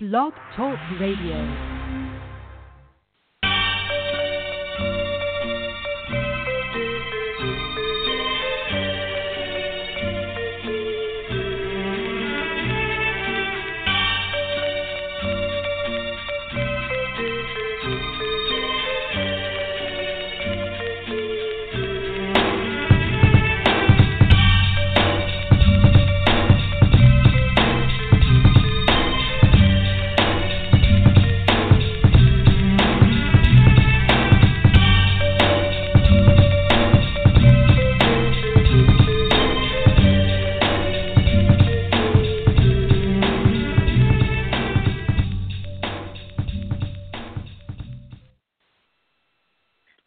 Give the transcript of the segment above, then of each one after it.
Blog Talk Radio.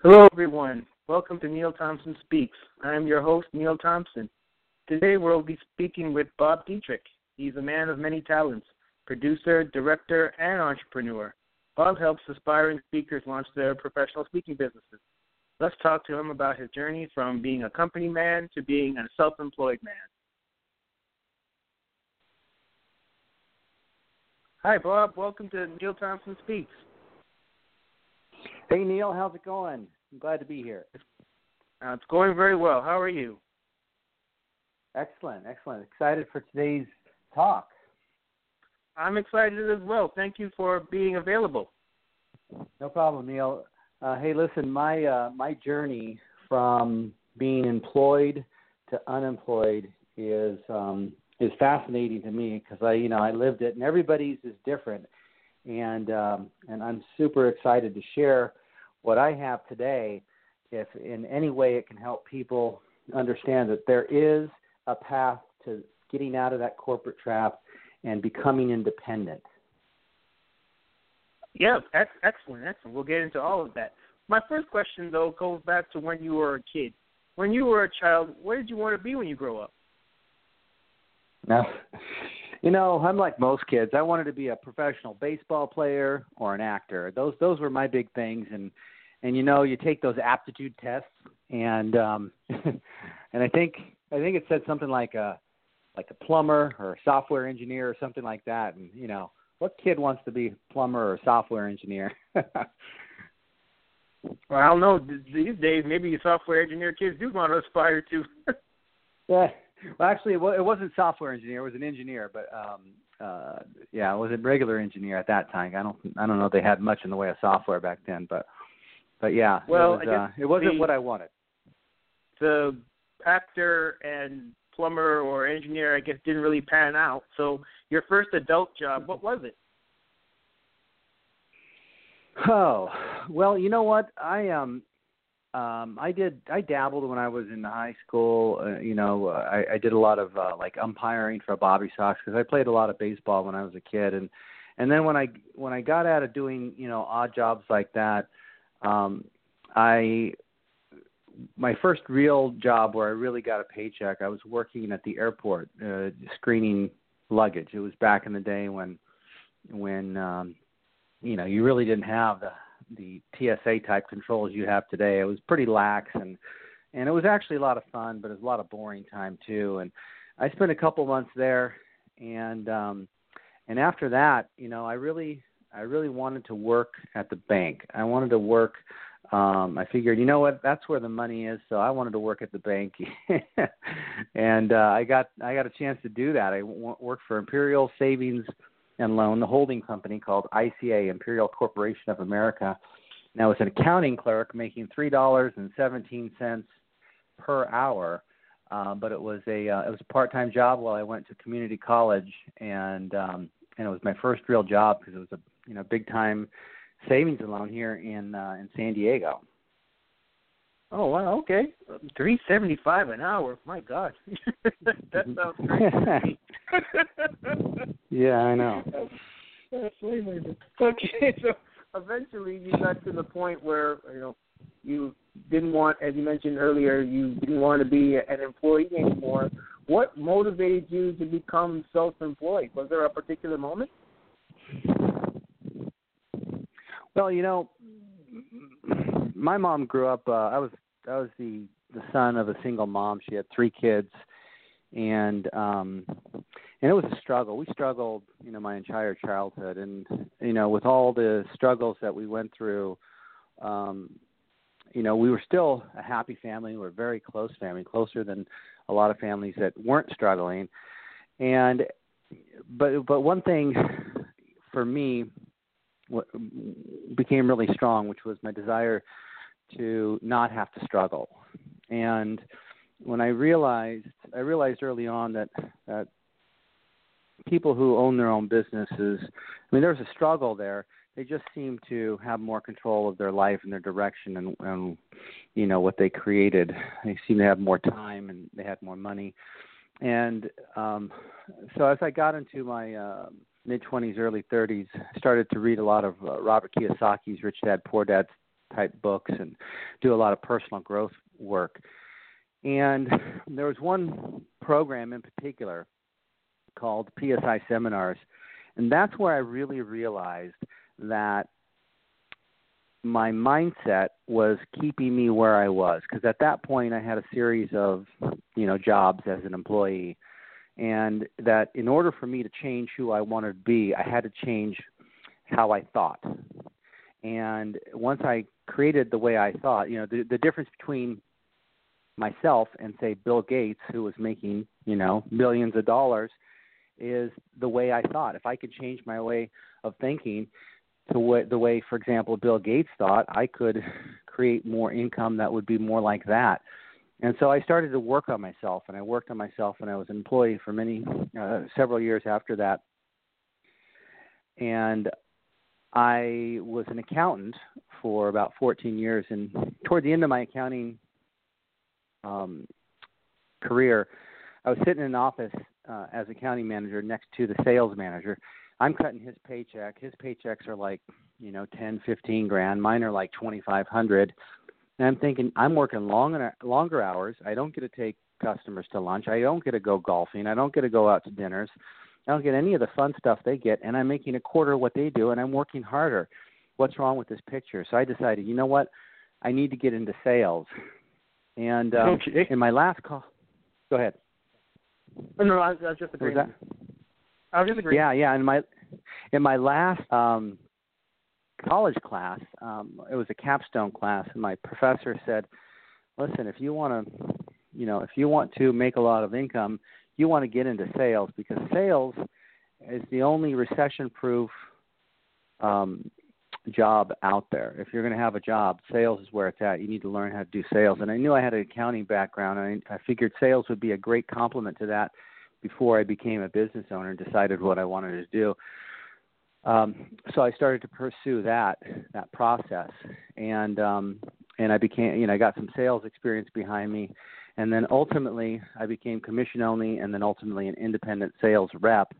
Hello, everyone. Welcome to Neil Thompson Speaks. I'm your host, Neil Thompson. Today, we'll be speaking with Bob Dietrich. He's a man of many talents, producer, director, and entrepreneur. Bob helps aspiring speakers launch their professional speaking businesses. Let's talk to him about his journey from being a company man to being a self-employed man. Hi, Bob. Welcome to Neil Thompson Speaks. Hey, Neil. How's it going? I'm glad to be here. It's going very well. How are you? Excellent, excellent. Excited for today's talk. I'm excited as well. Thank you for being available. No problem, Neil. Hey, listen, my journey from being employed to unemployed is fascinating to me because I lived it, and everybody's is different. And I'm super excited to share what I have today, if in any way it can help people understand that there is a path to getting out of that corporate trap and becoming independent. Yeah, excellent. We'll get into all of that. My first question, though, goes back to when you were a kid. When you were a child, what did you want to be when you grow up? No. I'm like most kids. I wanted to be a professional baseball player or an actor. Those were my big things. And you take those aptitude tests, and I think it said something like a plumber or a software engineer or something like that. And what kid wants to be a plumber or a software engineer? Well, I don't know. These days, maybe software engineer kids do want to aspire to. Yeah. Well, actually, it wasn't software engineer. It was an engineer, but it was a regular engineer at that time. I don't know if they had much in the way of software back then, but yeah. Well, it wasn't what I wanted. The actor and plumber or engineer, I guess, didn't really pan out. So your first adult job, what was it? Oh, well, you know what? I dabbled when I was in high school. I did a lot of umpiring for Bobby Sox because I played a lot of baseball when I was a kid, and then when I got out of doing odd jobs like that, my first real job where I really got a paycheck, I was working at the airport screening luggage. It was back in the day when you really didn't have the TSA type controls you have today. It was pretty lax, and it was actually a lot of fun, but it was a lot of boring time too. And I spent a couple months there, and after that, I really wanted to work at the bank. I wanted to work. I figured, you know what, that's where the money is. So I wanted to work at the bank, and I got a chance to do that. I worked for Imperial Savings and Loan, the holding company called ICA, Imperial Corporation of America. And I was an accounting clerk making $3.17 per hour, but it was a part-time job while I went to community college, and it was my first real job because it was a big-time savings and loan here in San Diego. Oh wow, okay, $3.75 an hour. My God, that sounds crazy. Yeah, I know. That's way later. Okay, so eventually you got to the point where you didn't want, as you mentioned earlier, you didn't want to be an employee anymore. What motivated you to become self-employed? Was there a particular moment? Well, my mom grew up. I was the son of a single mom. She had three kids, and And it was a struggle. We struggled, you know, my entire childhood. And, you know, with all the struggles that we went through, you know, we were still a happy family. We were a very close family, closer than a lot of families that weren't struggling. And but one thing for me became really strong, which was my desire to not have to struggle. And when I realized early on that people who own their own businesses, I mean, there's a struggle there. They just seem to have more control of their life and their direction and you know, what they created. They seem to have more time and they had more money. And so as I got into my mid-20s, early 30s, I started to read a lot of Robert Kiyosaki's Rich Dad, Poor Dad type books and do a lot of personal growth work. And there was one program in particular called PSI Seminars, and that's where I really realized that my mindset was keeping me where I was, because at that point I had a series of, you know, jobs as an employee, and that in order for me to change who I wanted to be, I had to change how I thought. And once I created the way I thought, you know, the difference between myself and, say, Bill Gates, who was making, you know, billions of dollars, is the way I thought. If I could change my way of thinking to the way, for example, Bill Gates thought, I could create more income that would be more like that. And so I started to work on myself, and I worked on myself, and I was an employee for several years after that. And I was an accountant for about 14 years, and toward the end of my accounting career, I was sitting in an office as a county manager next to the sales manager. I'm cutting his paycheck. His paychecks are like, you know, 10, 15 grand. Mine are like 2,500. And I'm thinking, I'm working longer hours. I don't get to take customers to lunch. I don't get to go golfing. I don't get to go out to dinners. I don't get any of the fun stuff they get. And I'm making a quarter of what they do, and I'm working harder. What's wrong with this picture? So I decided, you know what? I need to get into sales. And in my last call, go ahead. No, I was just agreeing. I was just agreeing. Yeah. In my last college class, it was a capstone class, and my professor said, "Listen, if you want to make a lot of income, you want to get into sales, because sales is the only recession-proof job out there. If you're going to have a job, sales is where it's at. You need to learn how to do sales." And I knew I had an accounting background, and I figured sales would be a great complement to that before I became a business owner and decided what I wanted to do. So I started to pursue that process, and I became, you know, I got some sales experience behind me, and then ultimately I became commission only, and then ultimately an independent sales rep,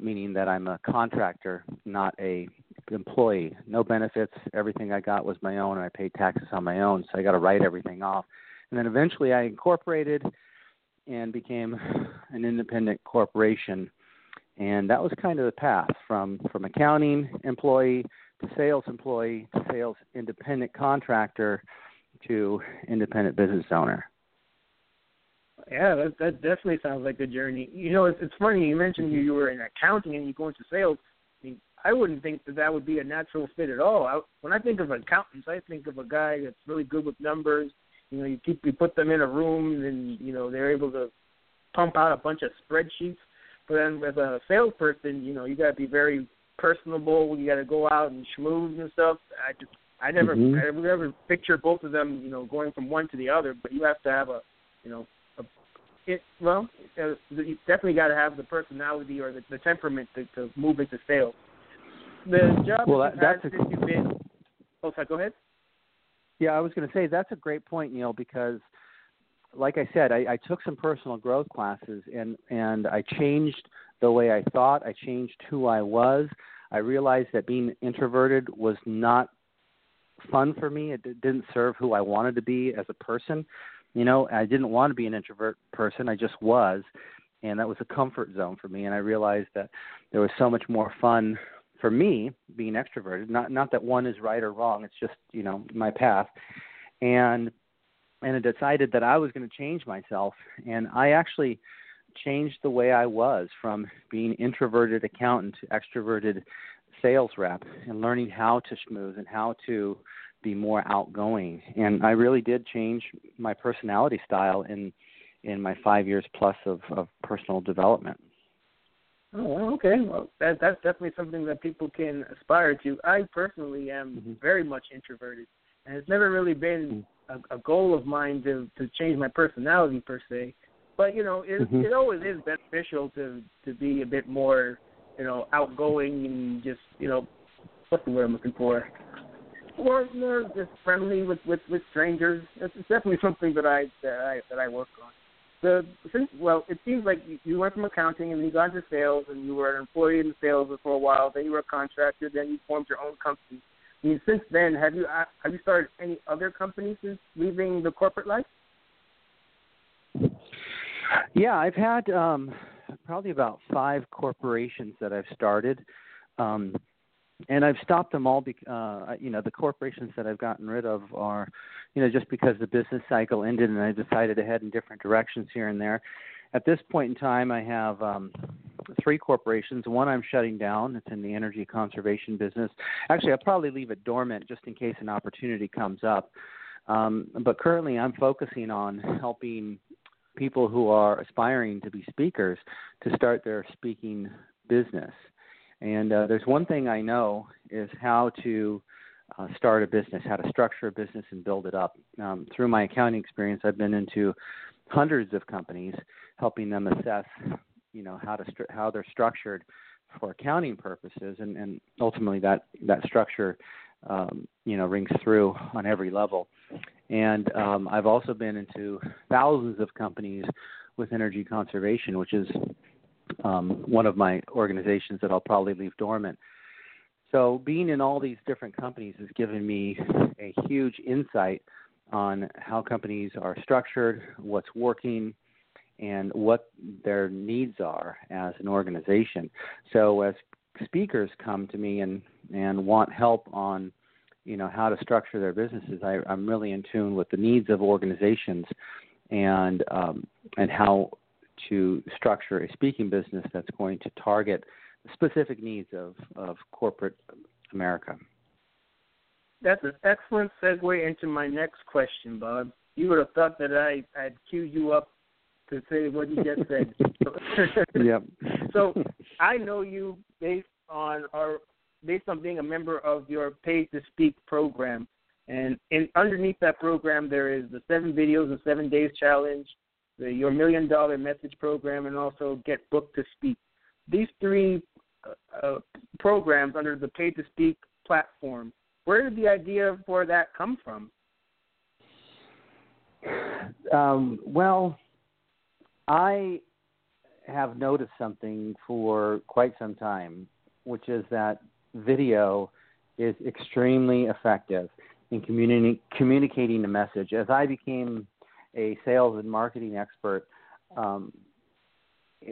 meaning that I'm a contractor, not a employee. No benefits. Everything I got was my own, and I paid taxes on my own, so I got to write everything off. And then eventually I incorporated and became an independent corporation, and that was kind of the path from accounting employee to sales independent contractor to independent business owner. Yeah, that definitely sounds like a journey. You know, it's funny, you mentioned you were in accounting and you go into sales. I mean, I wouldn't think that would be a natural fit at all. When I think of accountants, I think of a guy that's really good with numbers. You know, you put them in a room and, you know, they're able to pump out a bunch of spreadsheets. But then as a salesperson, you know, you got to be very personable. You got to go out and schmooze and stuff. I never picture both of them, you know, going from one to the other. But you have to have you definitely got to have the personality or the temperament to move into sales. The job go ahead. Yeah, I was going to say that's a great point, Neil, because like I said, I took some personal growth classes and I changed the way I thought. I changed who I was. I realized that being introverted was not fun for me. It didn't serve who I wanted to be as a person. You know, I didn't want to be an introvert person. I just was, and that was a comfort zone for me. And I realized that there was so much more fun for me being extroverted. Not that one is right or wrong. It's just, you know, my path. And I decided that I was going to change myself. And I actually changed the way I was from being introverted accountant to extroverted sales rep, and learning how to schmooze and how to be more outgoing. And I really did change my personality style in my 5 years plus of personal development. Oh, okay. Well, that's definitely something that people can aspire to. I personally am very much introverted, and it's never really been a goal of mine to change my personality per se. But, you know, it always is beneficial to be a bit more, you know, outgoing and just, you know, what's the word I'm looking for? Or more just friendly with strangers. It's definitely something that I work on. It seems like you went from accounting and you got into sales, and you were an employee in sales for a while. Then you were a contractor. Then you formed your own company. I mean, since then, have you started any other companies since leaving the corporate life? Yeah, I've had probably about 5 corporations that I've started, and I've stopped them all. The corporations that I've gotten rid of are, you know, just because the business cycle ended and I decided to head in different directions here and there. At this point in time, I have 3 corporations. One I'm shutting down. It's in the energy conservation business. Actually, I'll probably leave it dormant just in case an opportunity comes up. But currently, I'm focusing on helping people who are aspiring to be speakers to start their speaking business. And there's one thing I know is how to start a business, how to structure a business and build it up. Through my accounting experience, I've been into hundreds of companies, helping them assess, you know, how they're structured for accounting purposes, and ultimately that structure, you know, rings through on every level. And I've also been into thousands of companies with energy conservation, which is one of my organizations that I'll probably leave dormant. So being in all these different companies has given me a huge insight on how companies are structured, what's working, and what their needs are as an organization. So as speakers come to me and want help on, you know, how to structure their businesses, I'm really in tune with the needs of organizations and how to structure a speaking business that's going to target specific needs of corporate America. That's an excellent segue into my next question, Bob. You would have thought that I'd cue you up to say what you just said. Yep. So I know you based on being a member of your Paid to Speak program, and underneath that program there is the 7 Videos in 7 Days Challenge, the Your Million Dollar Message Program, and also Get Booked to Speak. These 3 programs under the Paid to Speak platform, where did the idea for that come from? Well, I have noticed something for quite some time, which is that video is extremely effective in communicating the message. As I became a sales and marketing expert,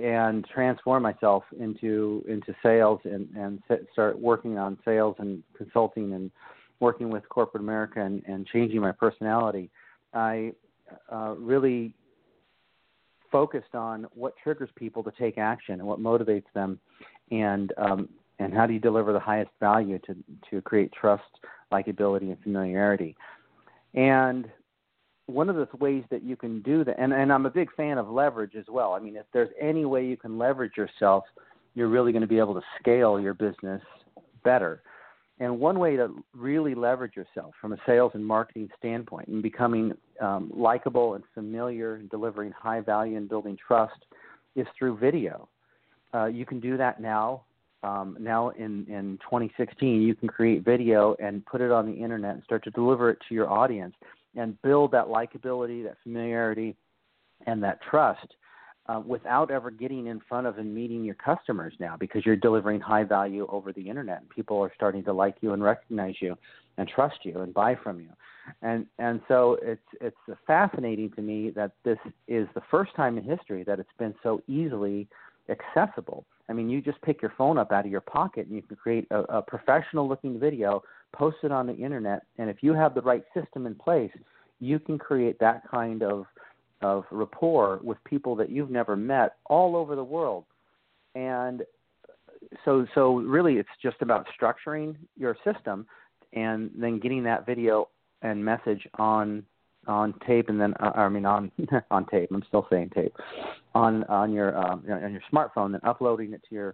and transform myself into sales and start working on sales and consulting and working with corporate America and changing my personality, I really focused on what triggers people to take action and what motivates them, and how do you deliver the highest value to create trust, likability, and familiarity. And one of the ways that you can do that, and I'm a big fan of leverage as well. I mean, if there's any way you can leverage yourself, you're really going to be able to scale your business better. And one way to really leverage yourself from a sales and marketing standpoint and becoming likable and familiar and delivering high value and building trust is through video. You can do that now. Now in 2016, you can create video and put it on the internet and start to deliver it to your audience and build that likability, that familiarity, and that trust without ever getting in front of and meeting your customers now, because you're delivering high value over the internet and people are starting to like you and recognize you and trust you and buy from you. And so it's fascinating to me that this is the first time in history that it's been so easily accessible. I mean, you just pick your phone up out of your pocket and you can create a professional-looking video, post it on the internet, and if you have the right system in place, you can create that kind of of rapport with people that you've never met all over the world. And so really it's just about structuring your system and then getting that video and message on tape, and then on tape. I'm still saying tape on your smartphone, then uploading it to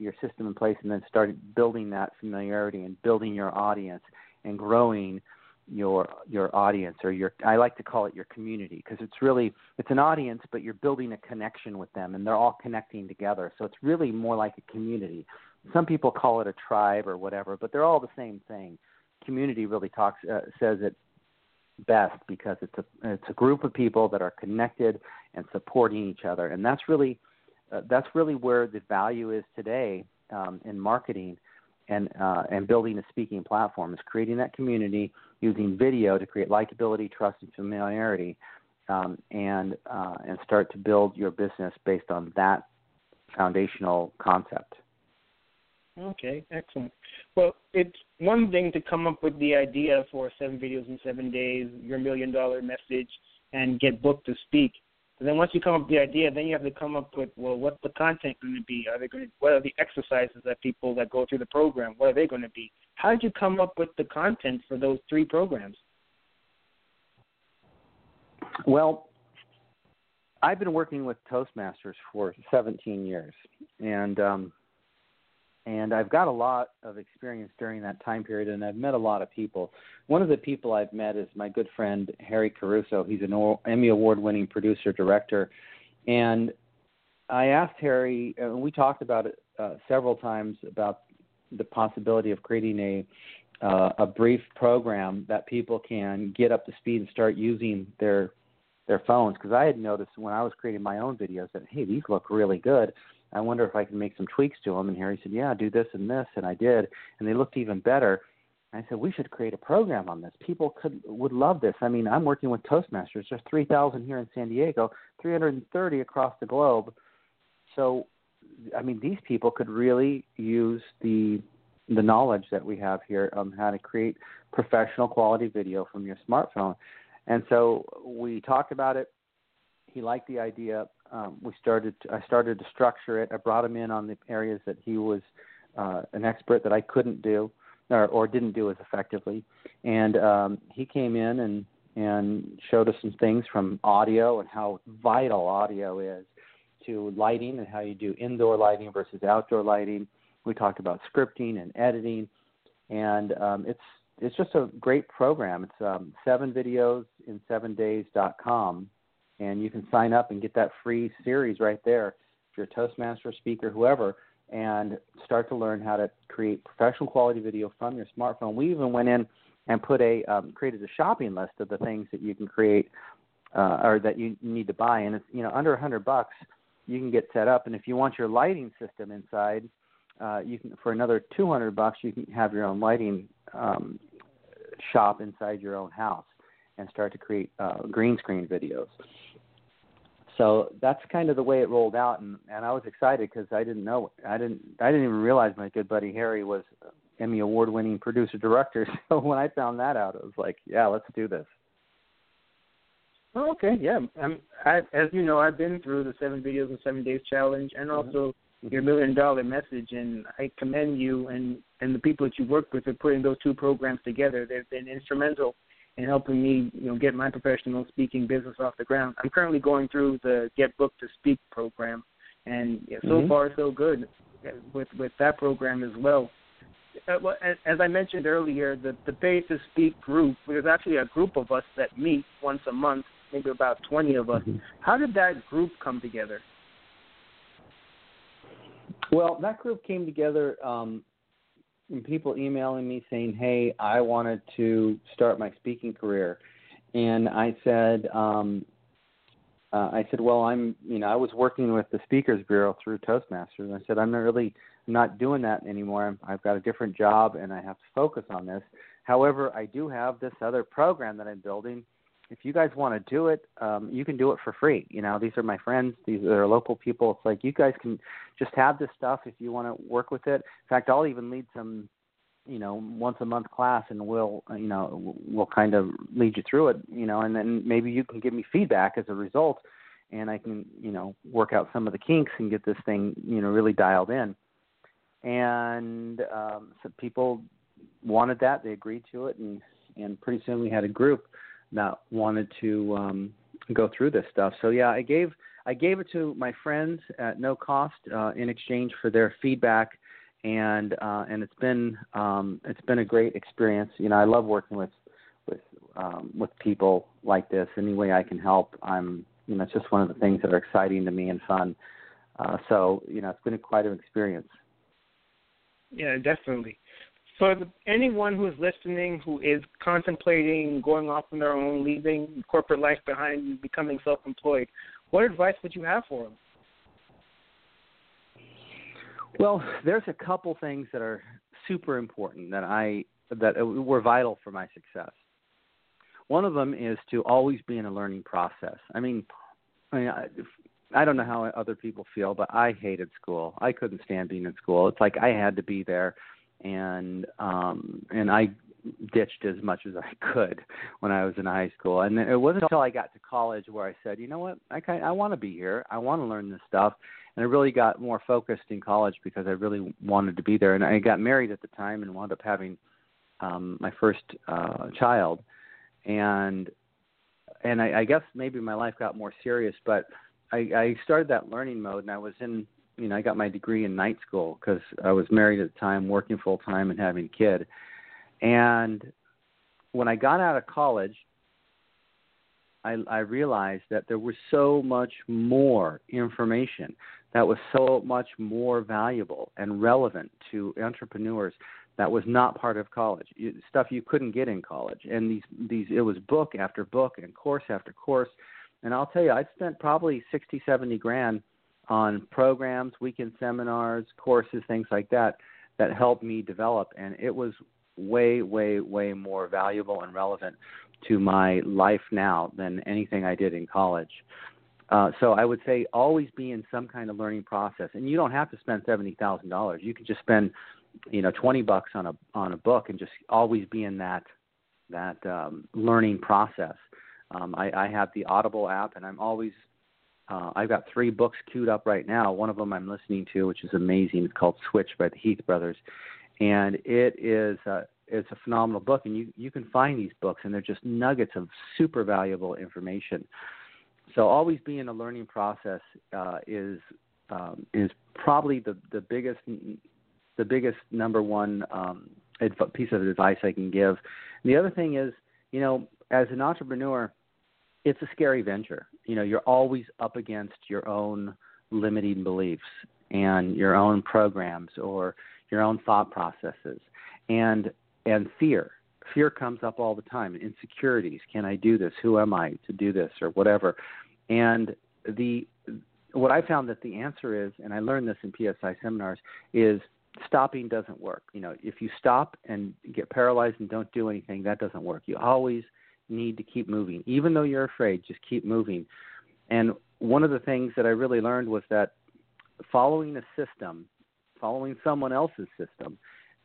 your system in place, and then starting building that familiarity and building your audience and growing your audience, or I like to call it your community, because it's an audience, but you're building a connection with them, and they're all connecting together. So it's really more like a community. Some people call it a tribe or whatever, but they're all the same thing. Community really says it best, because it's a group of people that are connected and supporting each other, and that's really where the value is today in marketing and building a speaking platform, is creating that community using video to create likability, trust, and familiarity, and start to build your business based on that foundational concept. Okay, excellent. Well, it's one thing to come up with the idea for 7 videos in 7 days, Your $1 Million Message, and Get Booked to Speak. And then once you come up with the idea, then you have to come up with, well, what's the content going to be? What are the exercises that people that go through the program, what are they going to be? How did you come up with the content for those 3 programs? Well, I've been working with Toastmasters for 17 years, and I've got a lot of experience during that time period, and I've met a lot of people. One of the people I've met is my good friend, Harry Caruso. He's an Emmy Award-winning producer, director. And I asked Harry, and we talked about it several times, about the possibility of creating a brief program that people can get up to speed and start using their phones. Because I had noticed when I was creating my own videos that, hey, these look really good. I wonder if I can make some tweaks to them. And Harry said, yeah, do this and this. And I did. And they looked even better. And I said, we should create a program on this. People would love this. I mean, I'm working with Toastmasters. There's 3,000 here in San Diego, 330 across the globe. So, I mean, these people could really use the knowledge that we have here on how to create professional quality video from your smartphone. And so we talked about it. He liked the idea. I started to structure it. I brought him in on the areas that he was an expert that I couldn't do or didn't do as effectively. And he came in and showed us some things from audio and how vital audio is to lighting and how you do indoor lighting versus outdoor lighting. We talked about scripting and editing, and it's just a great program. It's 7videosin7days.com. And you can sign up and get that free series right there if you're a Toastmaster, speaker, whoever, and start to learn how to create professional quality video from your smartphone. We even went in and created a shopping list of the things that you can create or that you need to buy. And it's, under $100, you can get set up. And if you want your lighting system inside, you can, for another $200, you can have your own lighting shop inside your own house and start to create green screen videos. So that's kind of the way it rolled out, and I was excited because I didn't even realize my good buddy Harry was Emmy Award-winning producer-director. So when I found that out, I was like, yeah, let's do this. Okay, yeah. As you know, I've been through the 7 Videos in 7 Days Challenge and also Your $1 Million Message, and I commend you and the people that you worked with for putting those 2 programs together. They've been instrumental and helping me, get my professional speaking business off the ground. I'm currently going through the Get Booked to Speak program, and so far so good with that program as well. Well, as I mentioned earlier, the Paid to Speak group, there's actually a group of us that meet once a month, maybe about 20 of us. Mm-hmm. How did that group come together? Well, that group came together and people emailing me saying, hey, I wanted to start my speaking career. And I said, well, I was working with the Speakers Bureau through Toastmasters. And I said, I'm really not doing that anymore. I've got a different job and I have to focus on this. However, I do have this other program that I'm building. If you guys want to do it, you can do it for free. These are my friends. These are local people. It's like you guys can just have this stuff if you want to work with it. In fact, I'll even lead some once a month class, and we'll kind of lead you through it, and then maybe you can give me feedback as a result, and I can, work out some of the kinks and get this thing, really dialed in. And so people wanted that. They agreed to it, and pretty soon we had a group that wanted to go through this stuff. So, yeah, I gave it to my friends at no cost in exchange for their feedback, and it's been a great experience. I love working with people like this. Any way I can help, it's just one of the things that are exciting to me and fun. So it's been quite an experience. Yeah, definitely. For anyone who's listening who is contemplating going off on their own, leaving corporate life behind and becoming self-employed, what advice would you have for them? Well, there's a couple things that are super important that were vital for my success. One of them is to always be in a learning process. I don't know how other people feel, but I hated school. I couldn't stand being in school. It's like I had to be there. And I ditched as much as I could when I was in high school. And it wasn't until I got to college where I said, you know what, I want to be here. I want to learn this stuff. And I really got more focused in college because I really wanted to be there. And I got married at the time and wound up having my first child. And I guess maybe my life got more serious, but I started that learning mode, and I was in – I got my degree in night school because I was married at the time, working full time and having a kid. And when I got out of college, I realized that there was so much more information that was so much more valuable and relevant to entrepreneurs that was not part of college, stuff you couldn't get in college. And these it was book after book and course after course. And I'll tell you, I spent probably $60,000-$70,000 on programs, weekend seminars, courses, things like that, that helped me develop. And it was way, way, way more valuable and relevant to my life now than anything I did in college. So I would say always be in some kind of learning process. And you don't have to spend $70,000. You can just spend, $20 on a book and just always be in that learning process. I have the Audible app, and I'm always – I've got 3 books queued up right now. One of them I'm listening to, which is amazing. It's called Switch by the Heath Brothers. And it's a phenomenal book. And you can find these books, and they're just nuggets of super valuable information. So always being a learning process is probably the biggest number one piece of advice I can give. And the other thing is, as an entrepreneur, it's a scary venture. You're always up against your own limiting beliefs and your own programs or your own thought processes and fear. Fear comes up all the time. Insecurities. Can I do this? Who am I to do this or whatever? And what I found that the answer is, and I learned this in PSI seminars, is stopping doesn't work. If you stop and get paralyzed and don't do anything, that doesn't work. You always need to keep moving. Even though you're afraid, just keep moving. And one of the things that I really learned was that following a system, following someone else's system,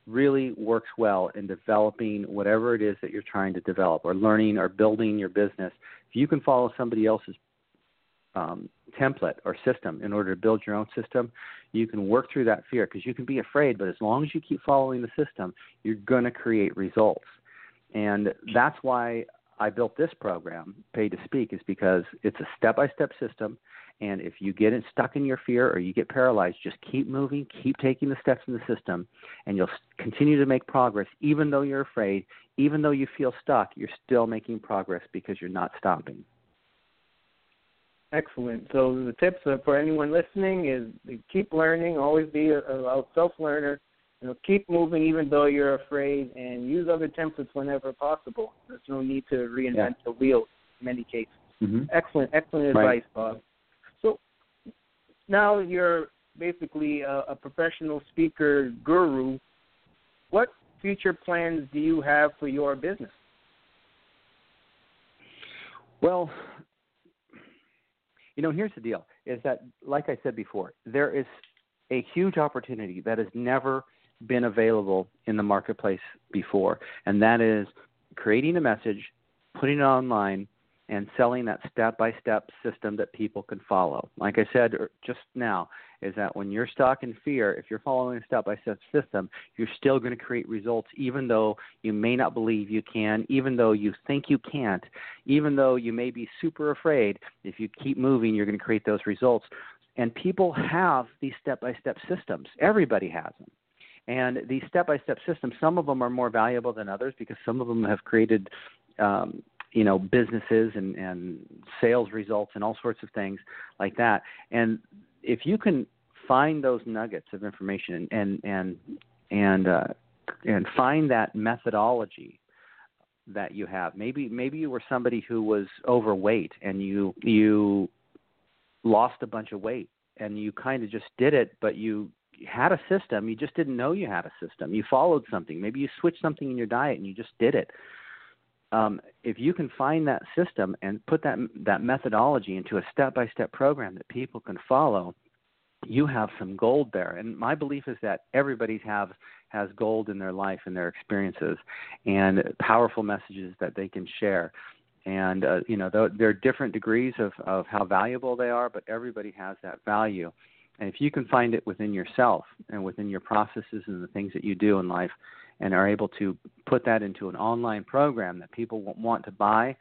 really works well in developing whatever it is that you're trying to develop or learning or building your business. If you can follow somebody else's template or system in order to build your own system, you can work through that fear because you can be afraid, but as long as you keep following the system, you're going to create results. And that's why I built this program, Paid to Speak, is because it's a step-by-step system, and if you get stuck in your fear or you get paralyzed, just keep moving, keep taking the steps in the system, and you'll continue to make progress even though you're afraid, even though you feel stuck, you're still making progress because you're not stopping. Excellent. So the tips for anyone listening is keep learning, always be a self-learner. Keep moving even though you're afraid and use other templates whenever possible. There's no need to reinvent the wheel in many cases. Mm-hmm. Excellent advice, Bob. So now you're basically a professional speaker guru. What future plans do you have for your business? Well, here's the deal, is that, like I said before, there is a huge opportunity that is never been available in the marketplace before, and that is creating a message, putting it online, and selling that step-by-step system that people can follow. Like I said just now, is that when you're stuck in fear, if you're following a step-by-step system, you're still going to create results even though you may not believe you can, even though you think you can't, even though you may be super afraid. If you keep moving, you're going to create those results. And people have these step-by-step systems. Everybody has them. And these step-by-step systems, some of them are more valuable than others because some of them have created businesses and sales results and all sorts of things like that. And if you can find those nuggets of information and find that methodology that you have, maybe you were somebody who was overweight and you lost a bunch of weight and you kind of just did it, but you had a system. You just didn't know you had a system. You followed something. Maybe you switched something in your diet and you just did it. If you can find that system and put that methodology into a step-by-step program that people can follow, you have some gold there. And my belief is that everybody has gold in their life and their experiences and powerful messages that they can share. And, there are different degrees of how valuable they are, but everybody has that value. And if you can find it within yourself and within your processes and the things that you do in life and are able to put that into an online program that people want to buy,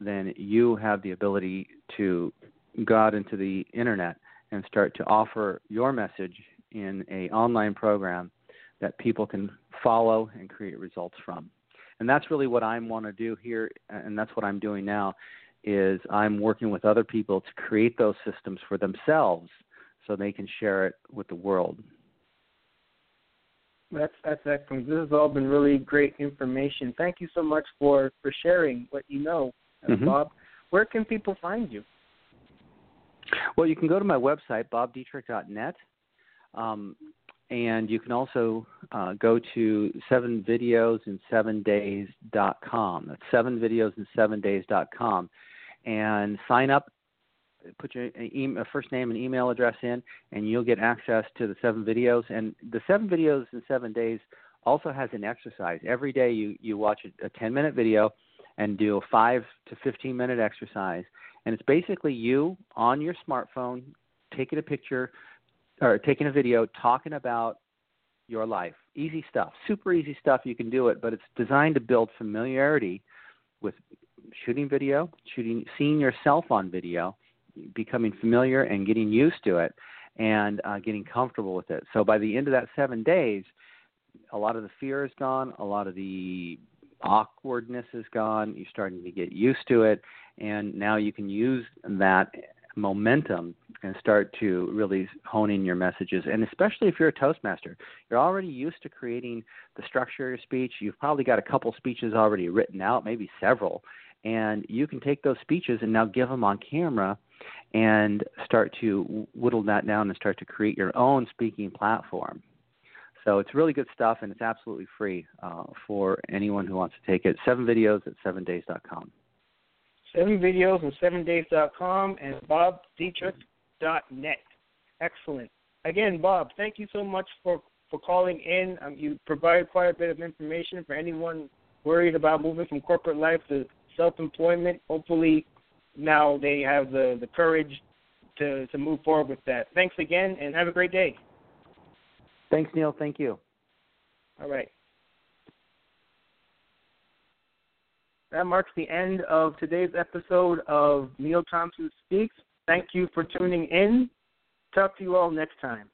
then you have the ability to go out into the internet and start to offer your message in an online program that people can follow and create results from. And that's really what I want to do here, and that's what I'm doing now, is I'm working with other people to create those systems for themselves so they can share it with the world. That's excellent. This has all been really great information. Thank you so much for sharing what you know, Bob. Where can people find you? Well, you can go to my website, bobdietrich.net, and you can also go to 7videosin7days.com. That's 7videosin7days.com, and sign up. Put your first name and email address in, and you'll get access to the 7 videos. And the 7 videos in 7 days also has an exercise. Every day you watch a 10-minute video and do a 5 to 15-minute exercise. And it's basically you on your smartphone taking a picture or taking a video talking about your life. Easy stuff, super easy stuff. You can do it, but it's designed to build familiarity with shooting video, seeing yourself on video, becoming familiar and getting used to it and getting comfortable with it. So by the end of that 7 days, a lot of the fear is gone. A lot of the awkwardness is gone. You're starting to get used to it. And now you can use that momentum and start to really hone in your messages. And especially if you're a Toastmaster, you're already used to creating the structure of your speech. You've probably got a couple speeches already written out, maybe several. And you can take those speeches and now give them on camera and start to whittle that down and start to create your own speaking platform. So it's really good stuff, and it's absolutely free for anyone who wants to take it. 7videos at 7days.com. 7videos and 7days.com and bobdietrich.net. Excellent. Again, Bob, thank you so much for calling in. You provided quite a bit of information for anyone worried about moving from corporate life to self-employment. Hopefully now they have the courage to move forward with that. Thanks again, and have a great day. Thanks, Neil. Thank you. All right. That marks the end of today's episode of Neil Thompson Speaks. Thank you for tuning in. Talk to you all next time.